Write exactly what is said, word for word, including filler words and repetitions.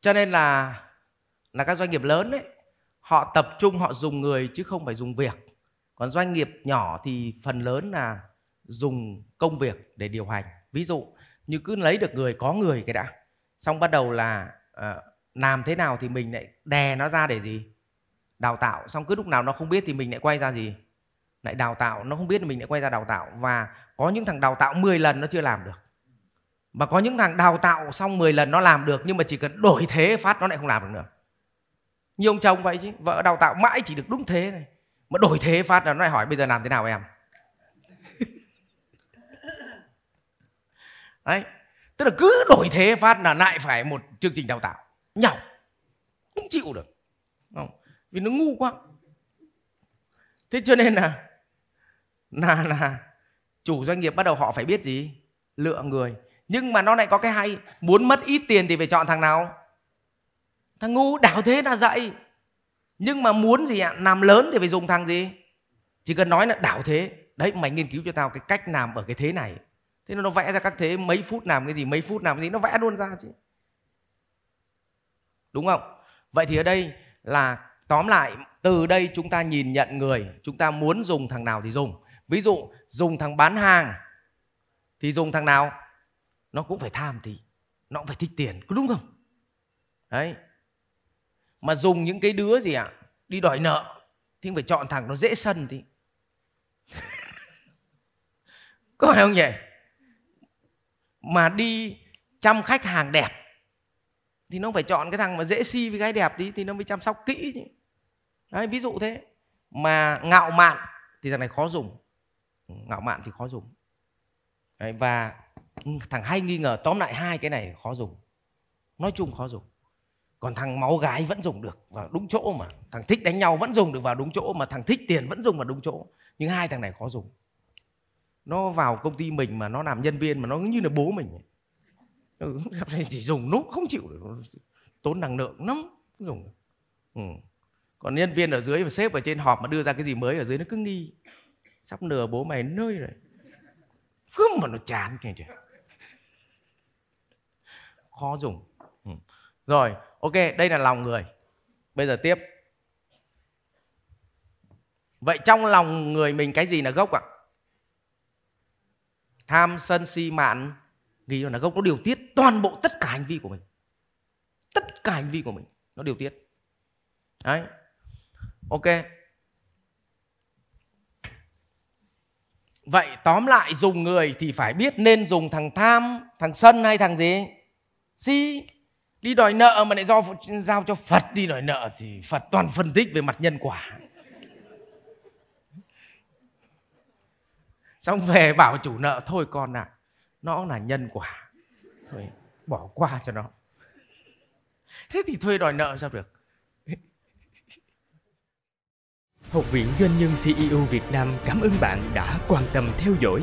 Cho nên là là các doanh nghiệp lớn ấy, họ tập trung họ dùng người chứ không phải dùng việc. Còn doanh nghiệp nhỏ thì phần lớn là dùng công việc để điều hành. Ví dụ như cứ lấy được người, có người cái đã, xong bắt đầu là à, làm thế nào thì mình lại đè nó ra để gì? Đào tạo. Xong cứ lúc nào nó không biết thì mình lại quay ra gì? Lại đào tạo. Nó không biết thì mình lại quay ra đào tạo. Và có những thằng đào tạo mười lần nó chưa làm được. Và có những thằng đào tạo xong mười lần nó làm được, nhưng mà chỉ cần đổi thế phát nó lại không làm được nữa. Như ông chồng vậy chứ, vợ đào tạo mãi chỉ được đúng thế này, mà đổi thế phát là nó lại hỏi bây giờ làm thế nào em? Đấy, tức là cứ đổi thế phát là lại phải một chương trình đào tạo nhỏng, không chịu được, không? Vì nó ngu quá. Thế cho nên là là là chủ doanh nghiệp bắt đầu họ phải biết gì? Lựa người. Nhưng mà nó lại có cái hay, muốn mất ít tiền thì phải chọn thằng nào? Thằng ngu đảo thế là dạy. Nhưng mà muốn gì ạ? Làm lớn thì phải dùng thằng gì? Chỉ cần nói là đảo thế. Đấy, mày nghiên cứu cho tao cái cách làm ở cái thế này. Thế nó vẽ ra các thế, mấy phút làm cái gì, mấy phút làm cái gì, nó vẽ luôn ra chứ. Đúng không? Vậy thì ở đây là tóm lại, từ đây chúng ta nhìn nhận người, chúng ta muốn dùng thằng nào thì dùng. Ví dụ, dùng thằng bán hàng thì dùng thằng nào? Nó cũng phải tham tí, nó cũng phải thích tiền, có đúng không? Đấy. Mà dùng những cái đứa gì ạ? À? Đi đòi nợ thì phải chọn thằng nó dễ sân tí. Có phải không nhỉ? Mà đi chăm khách hàng đẹp thì nó phải chọn cái thằng mà dễ si với gái đẹp tí, thì nó mới chăm sóc kỹ chứ. Đấy, ví dụ thế. Mà ngạo mạn thì thằng này khó dùng. Ngạo mạn thì khó dùng. Đấy, và thằng hay nghi ngờ. Tóm lại hai cái này khó dùng. Nói chung khó dùng. Còn thằng máu gái vẫn dùng được vào đúng chỗ mà. Thằng thích đánh nhau vẫn dùng được vào đúng chỗ mà. Thằng thích tiền vẫn dùng vào đúng chỗ. Nhưng hai thằng này khó dùng. Nó vào công ty mình mà nó làm nhân viên mà nó như là bố mình. Ừ, chỉ dùng nó không chịu được. Tốn năng lượng lắm. Dùng được. Ừ. Còn nhân viên ở dưới và sếp ở trên họp mà đưa ra cái gì mới, ở dưới nó cứ nghi. Sắp nửa bố mày nơi rồi. Không mà nó chán. Khó dùng. Ừ. Rồi, ok, đây là lòng người. Bây giờ tiếp. Vậy trong lòng người mình cái gì là gốc ạ? Tham, sân, si, mạn, nghi là gốc. Nó điều tiết toàn bộ tất cả hành vi của mình. Tất cả hành vi của mình nó điều tiết. Đấy. Ok. Vậy tóm lại, dùng người thì phải biết nên dùng thằng tham, thằng sân hay thằng gì? Si. Đi đòi nợ mà lại do giao cho Phật đi đòi nợ thì Phật toàn phân tích về mặt nhân quả. Xong về bảo chủ nợ, thôi con ạ, à, nó là nhân quả, thôi bỏ qua cho nó. Thế thì thuê đòi nợ sao được. Học viện Doanh nhân xê i ô Việt Nam cảm ơn bạn đã quan tâm theo dõi.